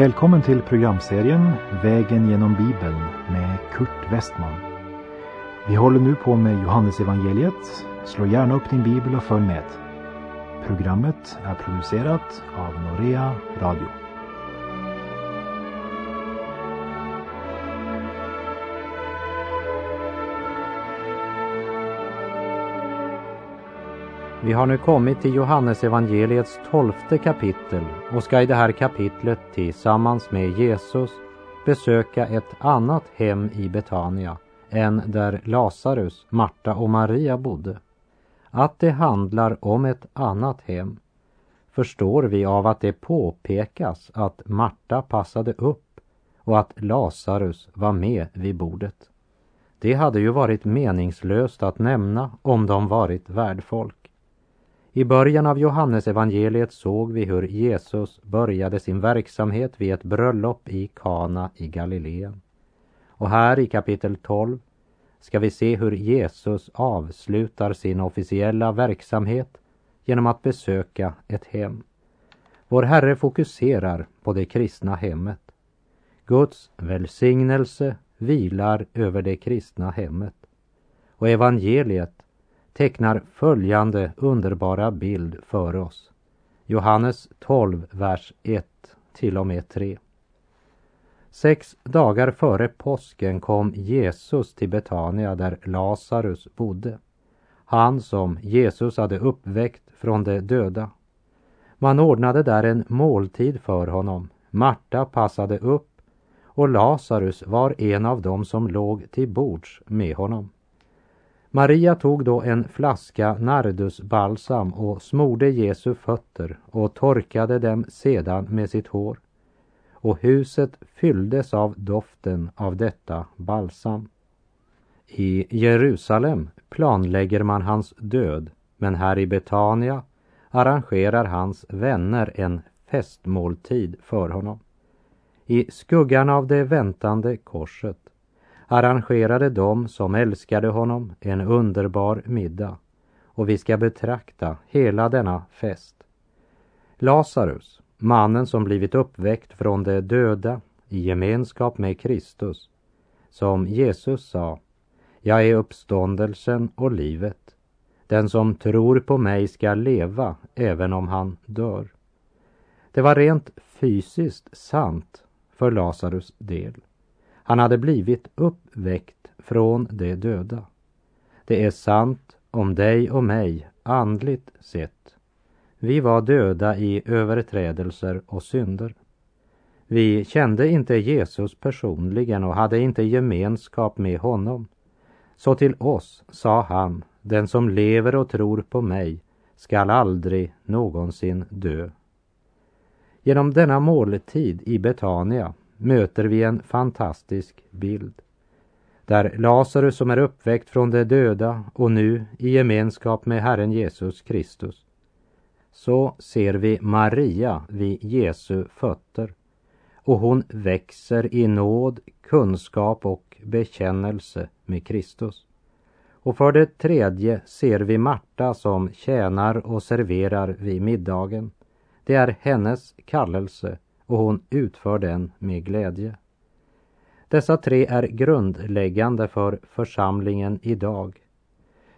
Välkommen till programserien Vägen genom Bibeln med Kurt Westman. Vi håller nu på med Johannes evangeliet. Slå gärna upp din bibel och följ med. Programmet är producerat av Norea Radio. Vi har nu kommit till Johannes evangeliets 12:e kapitel och ska i det här kapitlet tillsammans med Jesus besöka ett annat hem i Betania än där Lazarus, Marta och Maria bodde. Att det handlar om ett annat hem förstår vi av att det påpekas att Marta passade upp och att Lazarus var med vid bordet. Det hade ju varit meningslöst att nämna om de varit värdfolk. I början av Johannes evangeliet såg vi hur Jesus började sin verksamhet vid ett bröllop i Kana i Galileen. Och här i kapitel 12 ska vi se hur Jesus avslutar sin officiella verksamhet genom att besöka ett hem. Vår Herre fokuserar på det kristna hemmet. Guds välsignelse vilar över det kristna hemmet. Och evangeliet tecknar följande underbara bild för oss. Johannes 12, vers 1 till och med 3. 6 dagar före påsken kom Jesus till Betania där Lazarus bodde. Han som Jesus hade uppväckt från de döda. Man ordnade där en måltid för honom. Marta passade upp och Lazarus var en av dem som låg till bords med honom. Maria tog då en flaska nardusbalsam och smorde Jesu fötter och torkade dem sedan med sitt hår. Och huset fylldes av doften av detta balsam. I Jerusalem planlägger man hans död, men här i Betania arrangerar hans vänner en festmåltid för honom. I skuggan av det väntande korset arrangerade de som älskade honom en underbar middag, och vi ska betrakta hela denna fest. Lazarus, mannen som blivit uppväckt från de döda i gemenskap med Kristus, som Jesus sa, jag är uppståndelsen och livet. Den som tror på mig ska leva även om han dör. Det var rent fysiskt sant för Lazarus del. Han hade blivit uppväckt från de döda. Det är sant om dig och mig andligt sett. Vi var döda i överträdelser och synder. Vi kände inte Jesus personligen och hade inte gemenskap med honom. Så till oss sa han, den som lever och tror på mig skall aldrig någonsin dö. Genom denna måltid i Betania möter vi en fantastisk bild. Där Lazarus som är uppväckt från de döda och nu i gemenskap med Herren Jesus Kristus. Så ser vi Maria vid Jesu fötter. Och hon växer i nåd, kunskap och bekännelse med Kristus. Och för det tredje ser vi Marta som tjänar och serverar vid middagen. Det är hennes kallelse. Och hon utför den med glädje. Dessa tre är grundläggande för församlingen idag.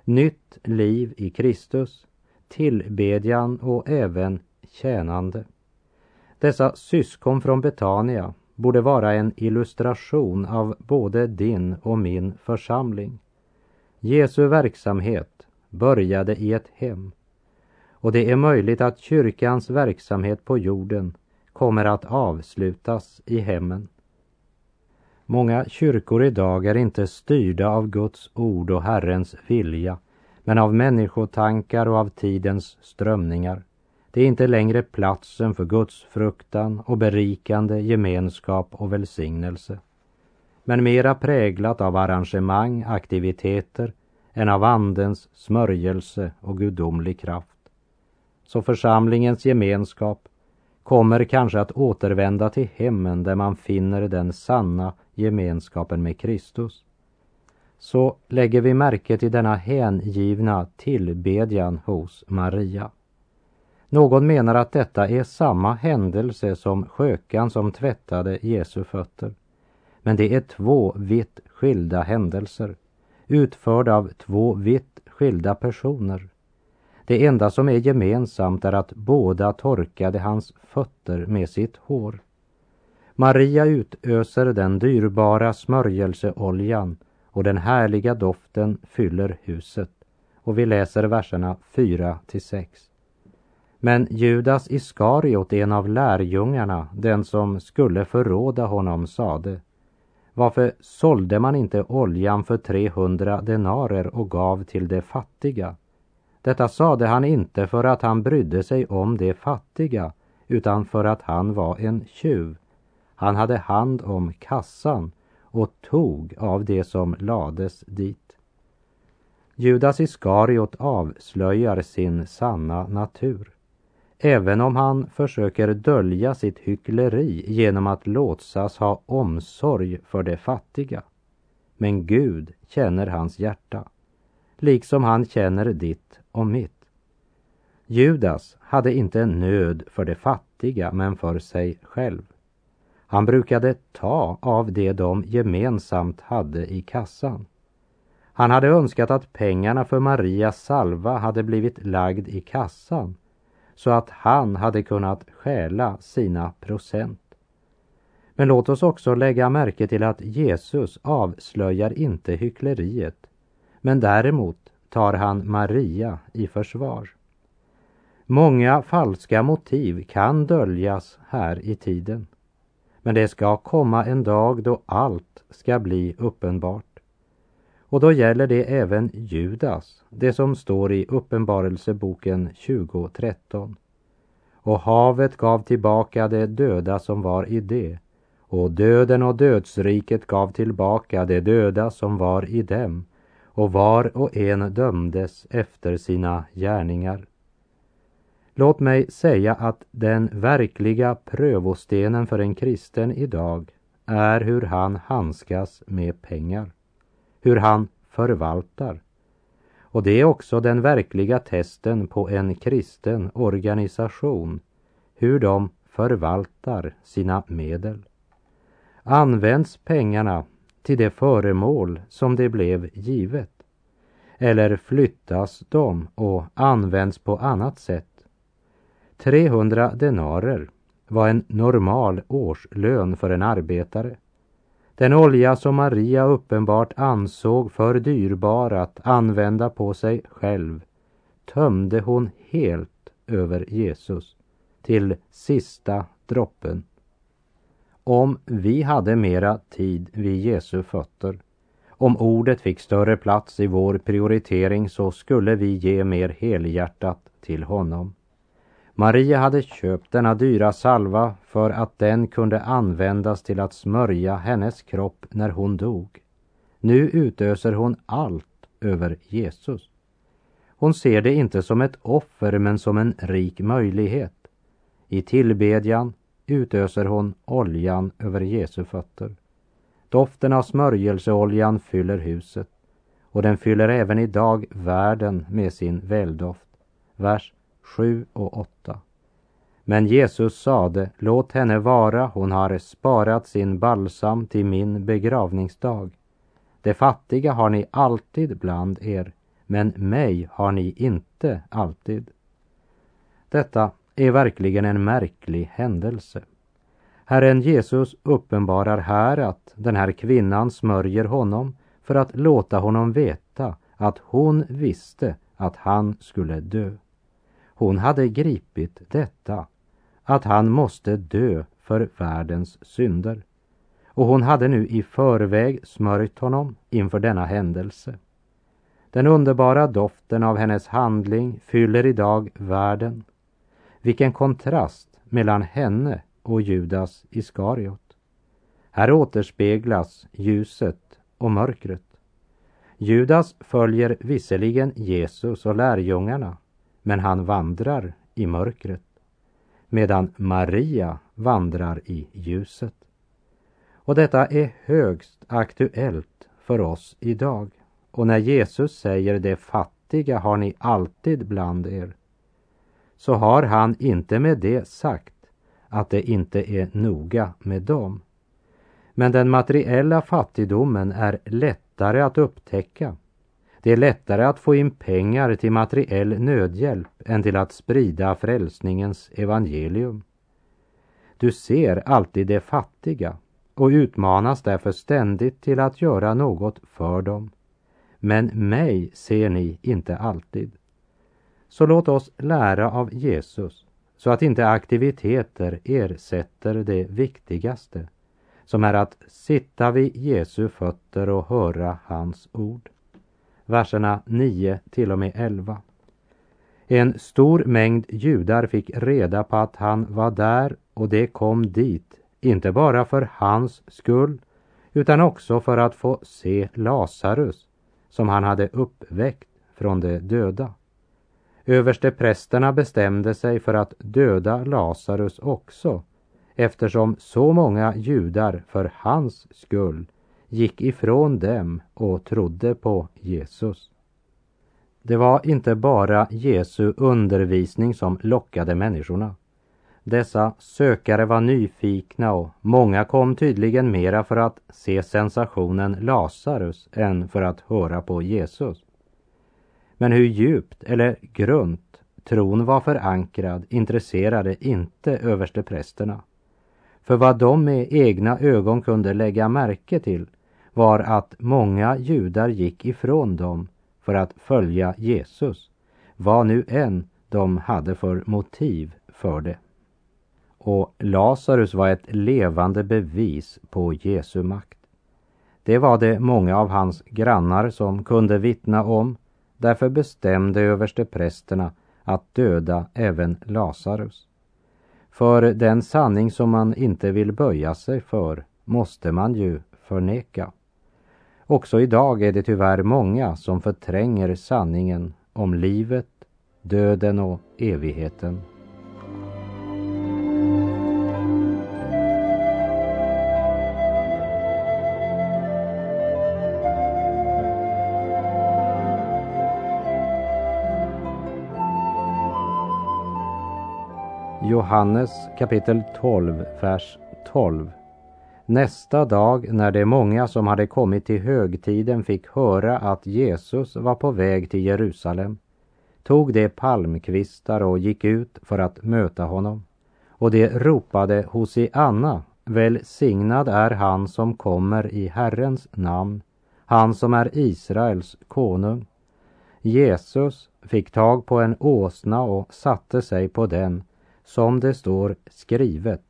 Nytt liv i Kristus, tillbedjan och även tjänande. Dessa syskon från Betania borde vara en illustration av både din och min församling. Jesu verksamhet började i ett hem. Och det är möjligt att kyrkans verksamhet på jorden kommer att avslutas i hemmen. Många kyrkor idag är inte styrda av Guds ord och Herrens vilja, men av människotankar och av tidens strömningar. Det är inte längre platsen för Guds fruktan och berikande gemenskap och välsignelse, men mera präglat av arrangemang, aktiviteter, än av andens smörjelse och gudomlig kraft. Så församlingens gemenskap kommer kanske att återvända till hemmen där man finner den sanna gemenskapen med Kristus. Så lägger vi märke till denna hängivna tillbedjan hos Maria. Någon menar att detta är samma händelse som skökan som tvättade Jesu fötter. Men det är två vitt skilda händelser, utförda av två vitt skilda personer. Det enda som är gemensamt är att båda torkade hans fötter med sitt hår. Maria utöser den dyrbara smörjelseoljan och den härliga doften fyller huset. Och vi läser verserna 4-6. Men Judas Iskariot, en av lärjungarna, den som skulle förråda honom, sade: varför sålde man inte oljan för 300 denarer och gav till de fattiga? Detta sade han inte för att han brydde sig om de fattiga, utan för att han var en tjuv. Han hade hand om kassan och tog av det som lades dit. Judas Iskariot avslöjar sin sanna natur. Även om han försöker dölja sitt hyckleri genom att låtsas ha omsorg för de fattiga. Men Gud känner hans hjärta, liksom han känner ditt och mitt. Judas hade inte en nöd för de fattiga, men för sig själv. Han brukade ta av det de gemensamt hade i kassan. Han hade önskat att pengarna för Marias salva hade blivit lagd i kassan, så att han hade kunnat stjäla sina procent. Men låt oss också lägga märke till att Jesus avslöjar inte hyckleriet, men däremot tar han Maria i försvar. Många falska motiv kan döljas här i tiden, men det ska komma en dag då allt ska bli uppenbart. Och då gäller det även Judas, det som står i Uppenbarelseboken 20:13. Och havet gav tillbaka de döda som var i det, och döden och dödsriket gav tillbaka de döda som var i dem, och var och en dömdes efter sina gärningar. Låt mig säga att den verkliga prövostenen för en kristen idag är hur han handskas med pengar, hur han förvaltar. Och det är också den verkliga testen på en kristen organisation, hur de förvaltar sina medel. Används pengarna till det föremål som det blev givet? Eller flyttas de och används på annat sätt? 300 denarer var en normal årslön för en arbetare. Den olja som Maria uppenbart ansåg för dyrbar att använda på sig själv tömde hon helt över Jesus till sista droppen. Om vi hade mera tid vid Jesu fötter, om ordet fick större plats i vår prioritering, så skulle vi ge mer helhjärtat till honom. Maria hade köpt denna dyra salva för att den kunde användas till att smörja hennes kropp när hon dog. Nu utöser hon allt över Jesus. Hon ser det inte som ett offer, men som en rik möjlighet. I tillbedjan utöser hon oljan över Jesu fötter. Doften av smörjelseoljan fyller huset, och den fyller även idag världen med sin väldoft. Vers 7 och 8. Men Jesus sade: låt henne vara, hon har sparat sin balsam till min begravningsdag. De fattiga har ni alltid bland er, men mig har ni inte alltid. Detta är verkligen en märklig händelse. Herren Jesus uppenbarar här att den här kvinnan smörjer honom för att låta honom veta att hon visste att han skulle dö. Hon hade gripit detta, att han måste dö för världens synder. Och hon hade nu i förväg smörjt honom inför denna händelse. Den underbara doften av hennes handling fyller idag världen. Vilken kontrast mellan henne och Judas Iskariot. Här återspeglas ljuset och mörkret. Judas följer visserligen Jesus och lärjungarna, men han vandrar i mörkret, medan Maria vandrar i ljuset. Och detta är högst aktuellt för oss idag. Och när Jesus säger: de fattiga har ni alltid bland er, så har han inte med det sagt att det inte är noga med dem. Men den materiella fattigdomen är lättare att upptäcka. Det är lättare att få in pengar till materiell nödhjälp än till att sprida frälsningens evangelium. Du ser alltid det fattiga och utmanas därför ständigt till att göra något för dem. Men mig ser ni inte alltid. Så låt oss lära av Jesus så att inte aktiviteter ersätter det viktigaste, som är att sitta vid Jesu fötter och höra hans ord. Verserna 9 till och med 11. En stor mängd judar fick reda på att han var där, och det kom dit, inte bara för hans skull, utan också för att få se Lazarus, som han hade uppväckt från de döda. Översteprästerna bestämde sig för att döda Lazarus också, eftersom så många judar för hans skull gick ifrån dem och trodde på Jesus. Det var inte bara Jesu undervisning som lockade människorna. Dessa sökare var nyfikna, och många kom tydligen mera för att se sensationen Lazarus än för att höra på Jesus. Men hur djupt eller grunt tron var förankrad intresserade inte översteprästerna. För vad de med egna ögon kunde lägga märke till var att många judar gick ifrån dem för att följa Jesus, vad nu än de hade för motiv för det. Och Lazarus var ett levande bevis på Jesu makt. Det var det många av hans grannar som kunde vittna om. Därför bestämde översteprästerna att döda även Lazarus. För den sanning som man inte vill böja sig för måste man ju förneka. Också idag är det tyvärr många som förtränger sanningen om livet, döden och evigheten. Johannes kapitel 12, vers 12. Nästa dag, när de många som hade kommit till högtiden fick höra att Jesus var på väg till Jerusalem, tog de palmkvistar och gick ut för att möta honom. Och de ropade: Hosianna, välsignad är han som kommer i Herrens namn, han som är Israels konung. Jesus fick tag på en åsna och satte sig på den, som det står skrivet: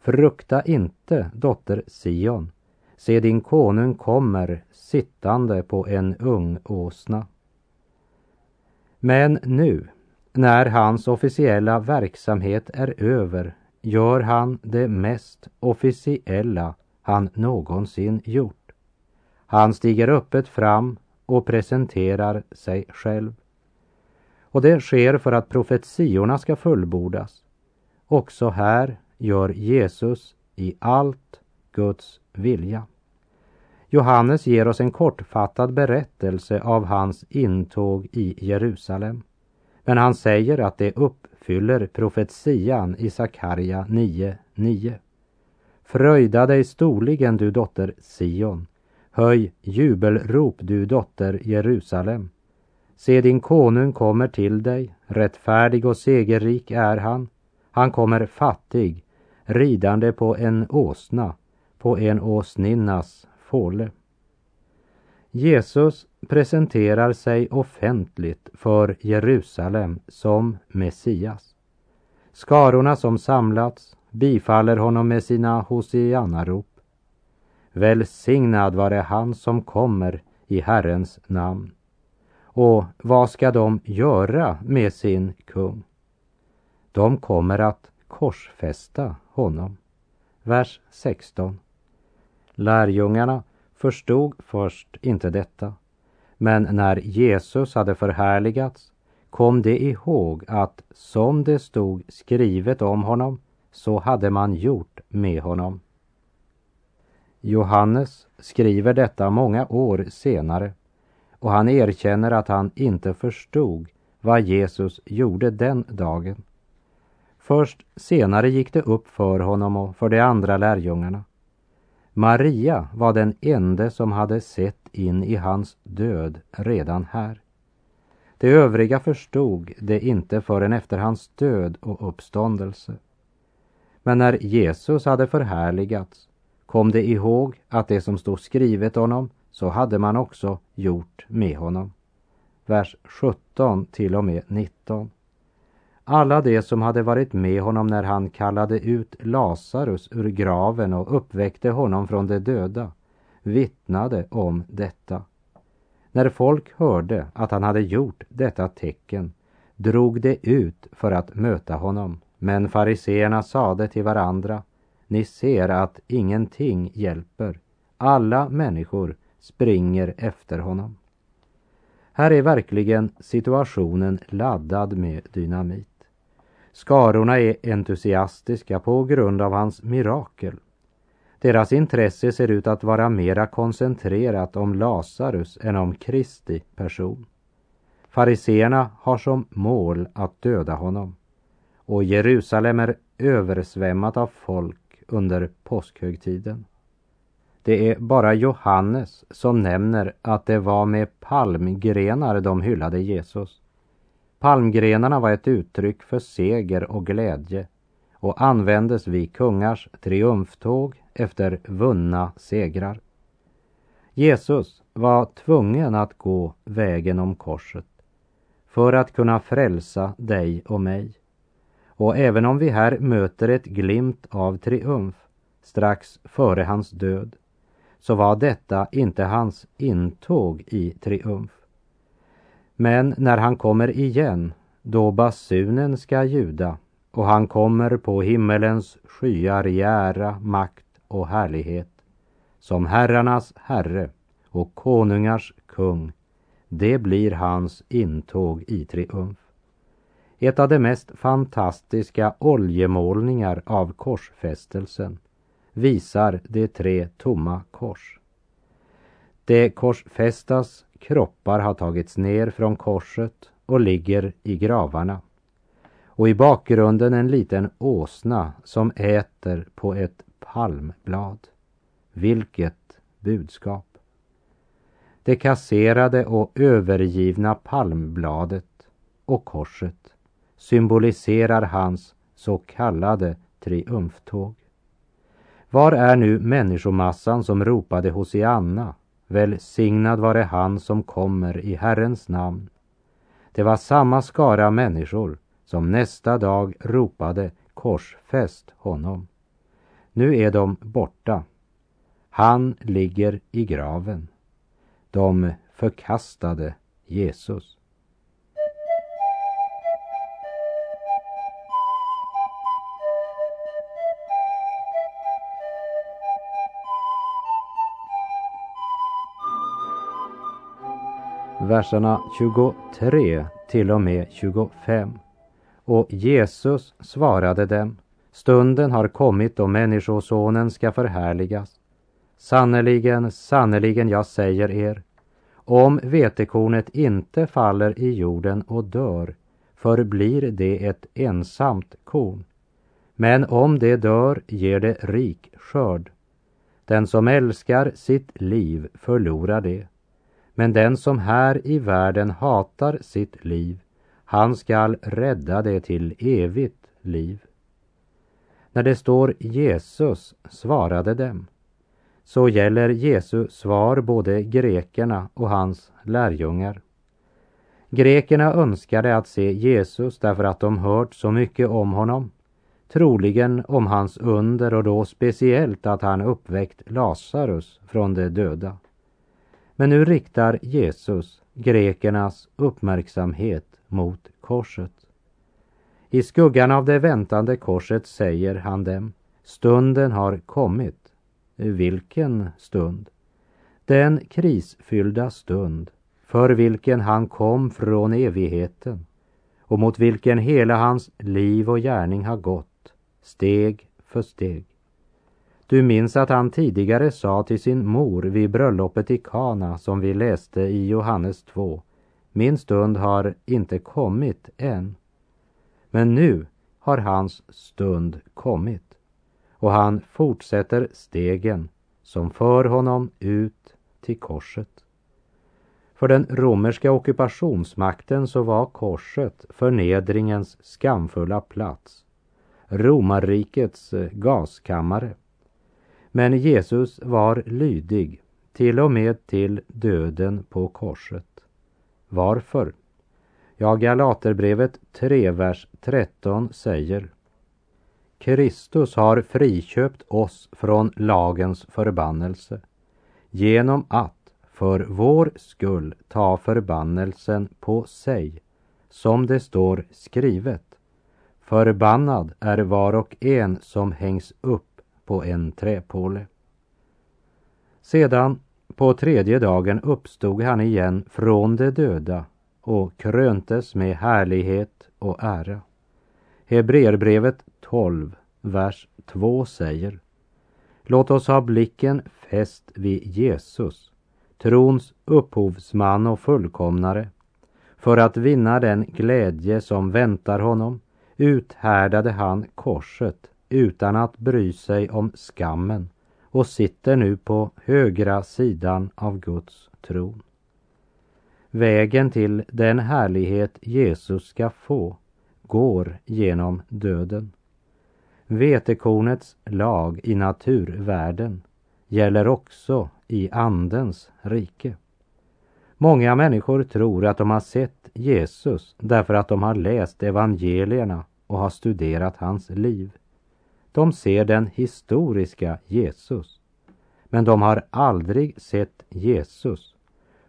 Frukta inte, dotter Sion, se din konung kommer sittande på en ung åsna. Men nu, när hans officiella verksamhet är över, gör han det mest officiella han någonsin gjort. Han stiger öppet fram och presenterar sig själv. Och det sker för att profetiorna ska fullbordas. Också här gör Jesus i allt Guds vilja. Johannes ger oss en kortfattad berättelse av hans intåg i Jerusalem. Men han säger att det uppfyller profetian i Sakaria 9:9. Fröjda dig storligen, du dotter Sion. Höj jubelrop, du dotter Jerusalem. Se, din konung kommer till dig. Rättfärdig och segerrik är han. Han kommer fattig, ridande på en åsna, på en åsninnas fåle. Jesus presenterar sig offentligt för Jerusalem som Messias. Skarorna som samlats bifaller honom med sina hosianarop. Välsignad vare han som kommer i Herrens namn. Och vad ska de göra med sin kung? De kommer att korsfästa honom. Vers 16. Lärjungarna förstod först inte detta. Men när Jesus hade förhärligats kom de ihåg att som det stod skrivet om honom, så hade man gjort med honom. Johannes skriver detta många år senare, och han erkänner att han inte förstod vad Jesus gjorde den dagen. Först senare gick det upp för honom och för de andra lärjungarna. Maria var den enda som hade sett in i hans död redan här. De övriga förstod det inte förrän efter hans död och uppståndelse. Men när Jesus hade förhärligats kom de ihåg att det som stod skrivet honom så hade man också gjort med honom. Vers 17 till och med 19. Alla de som hade varit med honom när han kallade ut Lazarus ur graven och uppväckte honom från de döda vittnade om detta. När folk hörde att han hade gjort detta tecken drog de ut för att möta honom. Men fariseerna sade till varandra: ni ser att ingenting hjälper. Alla människor springer efter honom. Här är verkligen situationen laddad med dynamit. Skarorna är entusiastiska på grund av hans mirakel. Deras intresse ser ut att vara mera koncentrerat om Lazarus än om Kristi person. Fariseerna har som mål att döda honom. Och Jerusalem är översvämmat av folk under påskhögtiden. Det är bara Johannes som nämner att det var med palmgrenar de hyllade Jesus. Palmgrenarna var ett uttryck för seger och glädje och användes vid kungars triumftåg efter vunna segrar. Jesus var tvungen att gå vägen om korset för att kunna frälsa dig och mig. Och även om vi här möter ett glimt av triumf strax före hans död, så var detta inte hans intåg i triumf. Men när han kommer igen, då basunen ska ljuda, och han kommer på himmelens skyar i ära, makt och härlighet, som herrarnas herre och konungars kung, det blir hans intåg i triumf. Ett av de mest fantastiska oljemålningar av korsfästelsen visar de tre tomma kors. De korsfästas kroppar har tagits ner från korset och ligger i gravarna. Och i bakgrunden en liten åsna som äter på ett palmblad. Vilket budskap! Det kasserade och övergivna palmbladet och korset symboliserar hans så kallade triumftåg. Var är nu människomassan som ropade Hosianna? Välsignad var det han som kommer i Herrens namn. Det var samma skara människor som nästa dag ropade korsfäst honom. Nu är de borta. Han ligger i graven. De förkastade Jesus. Verserna 23 till och med 25. Och Jesus svarade dem: stunden har kommit då människosonen ska förhärligas. Sannerligen, sannerligen, jag säger er, om vetekornet inte faller i jorden och dör, förblir det ett ensamt korn. Men om det dör ger det rik skörd. Den som älskar sitt liv förlorar det. Men den som här i världen hatar sitt liv, han skall rädda det till evigt liv. När det står Jesus svarade dem, så gäller Jesu svar både grekerna och hans lärjungar. Grekerna önskade att se Jesus därför att de hört så mycket om honom, troligen om hans under och då speciellt att han uppväckt Lazarus från de döda. Men nu riktar Jesus grekernas uppmärksamhet mot korset. I skuggan av det väntande korset säger han dem: stunden har kommit. Vilken stund? Den krisfyllda stund för vilken han kom från evigheten och mot vilken hela hans liv och gärning har gått, steg för steg. Du minns att han tidigare sa till sin mor vid bröllopet i Kana som vi läste i Johannes 2. Min stund har inte kommit än. Men nu har hans stund kommit, och han fortsätter stegen som för honom ut till korset. För den romerska ockupationsmakten så var korset förnedringens skamfulla plats, romarrikets gaskammare. Men Jesus var lydig, till och med till döden på korset. Varför? Ja, Galaterbrevet 3, vers 13 säger: Kristus har friköpt oss från lagens förbannelse, genom att för vår skull ta förbannelsen på sig, som det står skrivet: förbannad är var och en som hängs upp på en träpåle. Sedan på tredje dagen uppstod han igen från de döda och kröntes med härlighet och ära. Hebreerbrevet 12, vers 2 säger: Låt oss ha blicken fäst vid Jesus, trons upphovsman och fullkomnare, för att vinna den glädje som väntar honom. Uthärdade han korset utan att bry sig om skammen och sitter nu på högra sidan av Guds tron. Vägen till den härlighet Jesus ska få går genom döden. Vetekornets lag i naturvärlden gäller också i andens rike. Många människor tror att de har sett Jesus därför att de har läst evangelierna och har studerat hans liv. De ser den historiska Jesus, men de har aldrig sett Jesus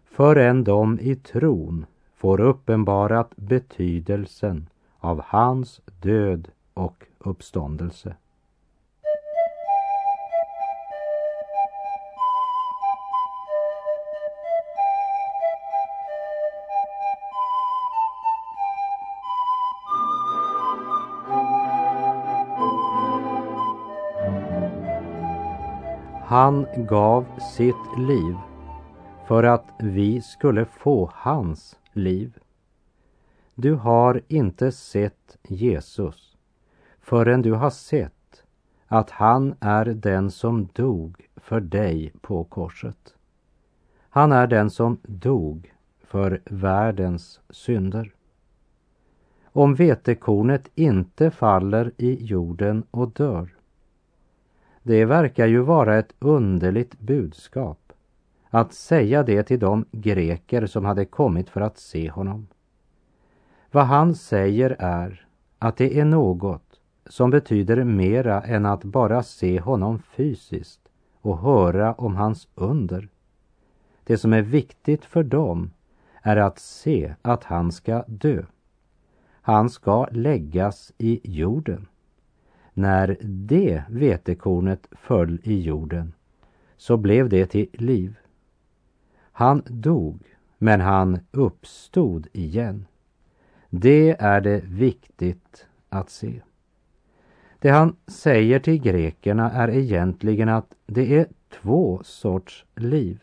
förrän de i tron får uppenbarat betydelsen av hans död och uppståndelse. Han gav sitt liv för att vi skulle få hans liv. Du har inte sett Jesus förrän du har sett att han är den som dog för dig på korset. Han är den som dog för världens synder. Om vetekornet inte faller i jorden och dör. Det verkar ju vara ett underligt budskap att säga det till de greker som hade kommit för att se honom. Vad han säger är att det är något som betyder mera än att bara se honom fysiskt och höra om hans under. Det som är viktigt för dem är att se att han ska dö. Han ska läggas i jorden. När det vetekornet föll i jorden så blev det till liv. Han dog, men han uppstod igen. Det är det viktigt att se. Det han säger till grekerna är egentligen att det är två sorts liv.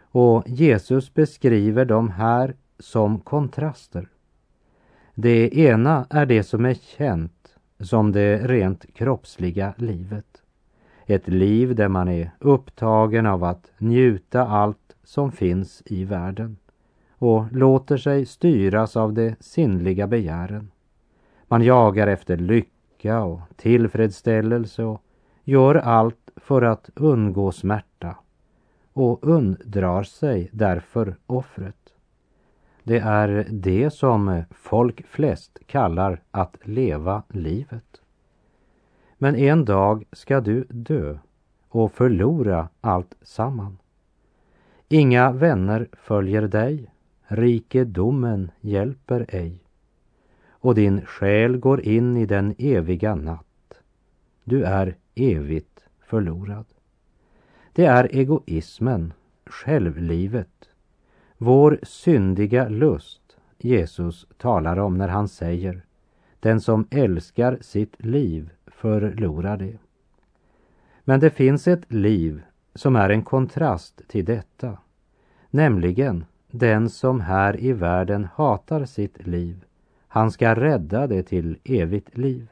Och Jesus beskriver de här som kontraster. Det ena är det som är känt som det rent kroppsliga livet. Ett liv där man är upptagen av att njuta allt som finns i världen och låter sig styras av de sinnliga begären. Man jagar efter lycka och tillfredsställelse och gör allt för att undgå smärta och undrar sig därför offret. Det är det som folk flest kallar att leva livet. Men en dag ska du dö och förlora allt samman. Inga vänner följer dig, rikedomen hjälper ej. Och din själ går in i den eviga natt. Du är evigt förlorad. Det är egoismen, självlivet. Vår syndiga lust Jesus talar om när han säger: den som älskar sitt liv förlorar det. Men det finns ett liv som är en kontrast till detta, nämligen den som här i världen hatar sitt liv. Han ska rädda det till evigt liv.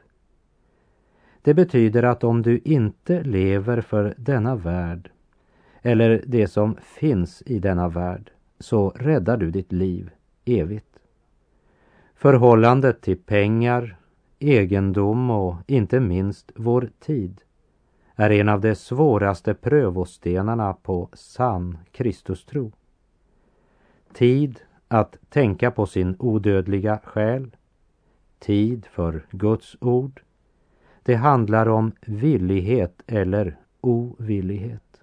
Det betyder att om du inte lever för denna värld, eller det som finns i denna värld, så räddar du ditt liv evigt. Förhållandet till pengar, egendom och inte minst vår tid är en av de svåraste prövostenarna på sann Kristustro. Tid att tänka på sin odödliga själ, tid för Guds ord. Det handlar om villighet eller ovillighet.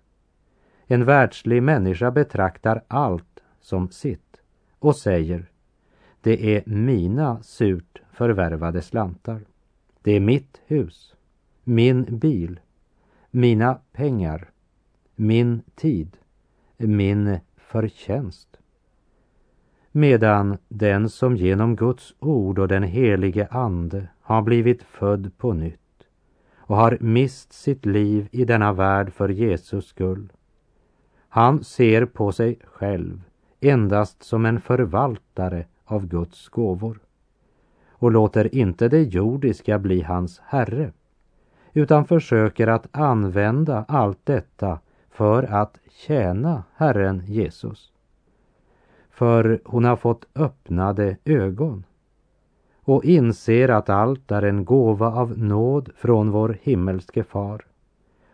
En världslig människa betraktar allt som sitt och säger: det är mina surt förvärvade slantar. Det är mitt hus, min bil, mina pengar, min tid, min förtjänst. Medan den som genom Guds ord och den helige ande har blivit född på nytt och har mist sitt liv i denna värld för Jesus skull, han ser på sig själv endast som en förvaltare av Guds gåvor och låter inte det jordiska bli hans herre, utan försöker att använda allt detta för att tjäna Herren Jesus. För hon har fått öppnade ögon och inser att allt är en gåva av nåd från vår himmelske far,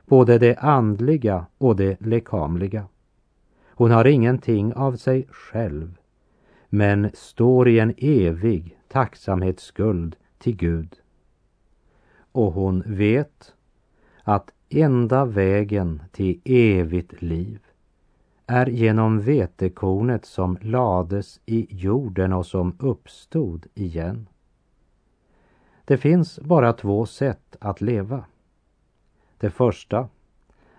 både det andliga och det lekamliga. Hon har ingenting av sig själv, men står i en evig tacksamhetsskuld till Gud. Och hon vet att enda vägen till evigt liv är genom vetekornet som lades i jorden och som uppstod igen. Det finns bara två sätt att leva. Det första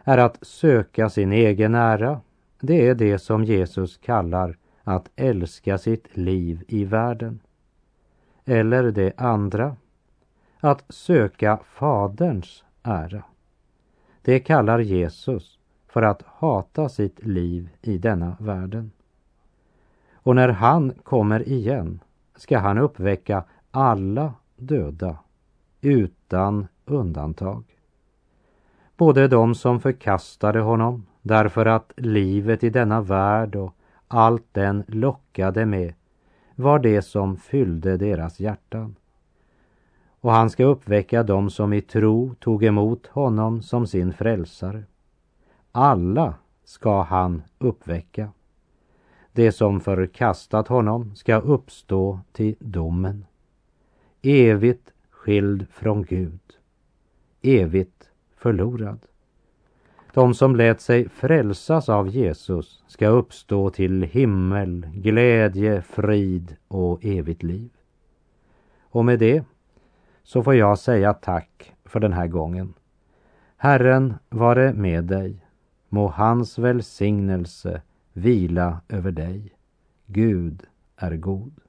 är att söka sin egen ära. Det är det som Jesus kallar att älska sitt liv i världen. Eller det andra, att söka Faderns ära. Det kallar Jesus för att hata sitt liv i denna världen. Och när han kommer igen ska han uppväcka alla döda utan undantag. Både de som förkastade honom därför att livet i denna värld och allt den lockade med var det som fyllde deras hjärtan. Och han ska uppväcka dem som i tro tog emot honom som sin frälsare. Alla ska han uppväcka. Det som förkastat honom ska uppstå till domen. Evigt skild från Gud. Evigt förlorad. De som lät sig frälsas av Jesus ska uppstå till himmel, glädje, frid och evigt liv. Och med det så får jag säga tack för den här gången. Herren vare med dig. Må hans välsignelse vila över dig. Gud är god.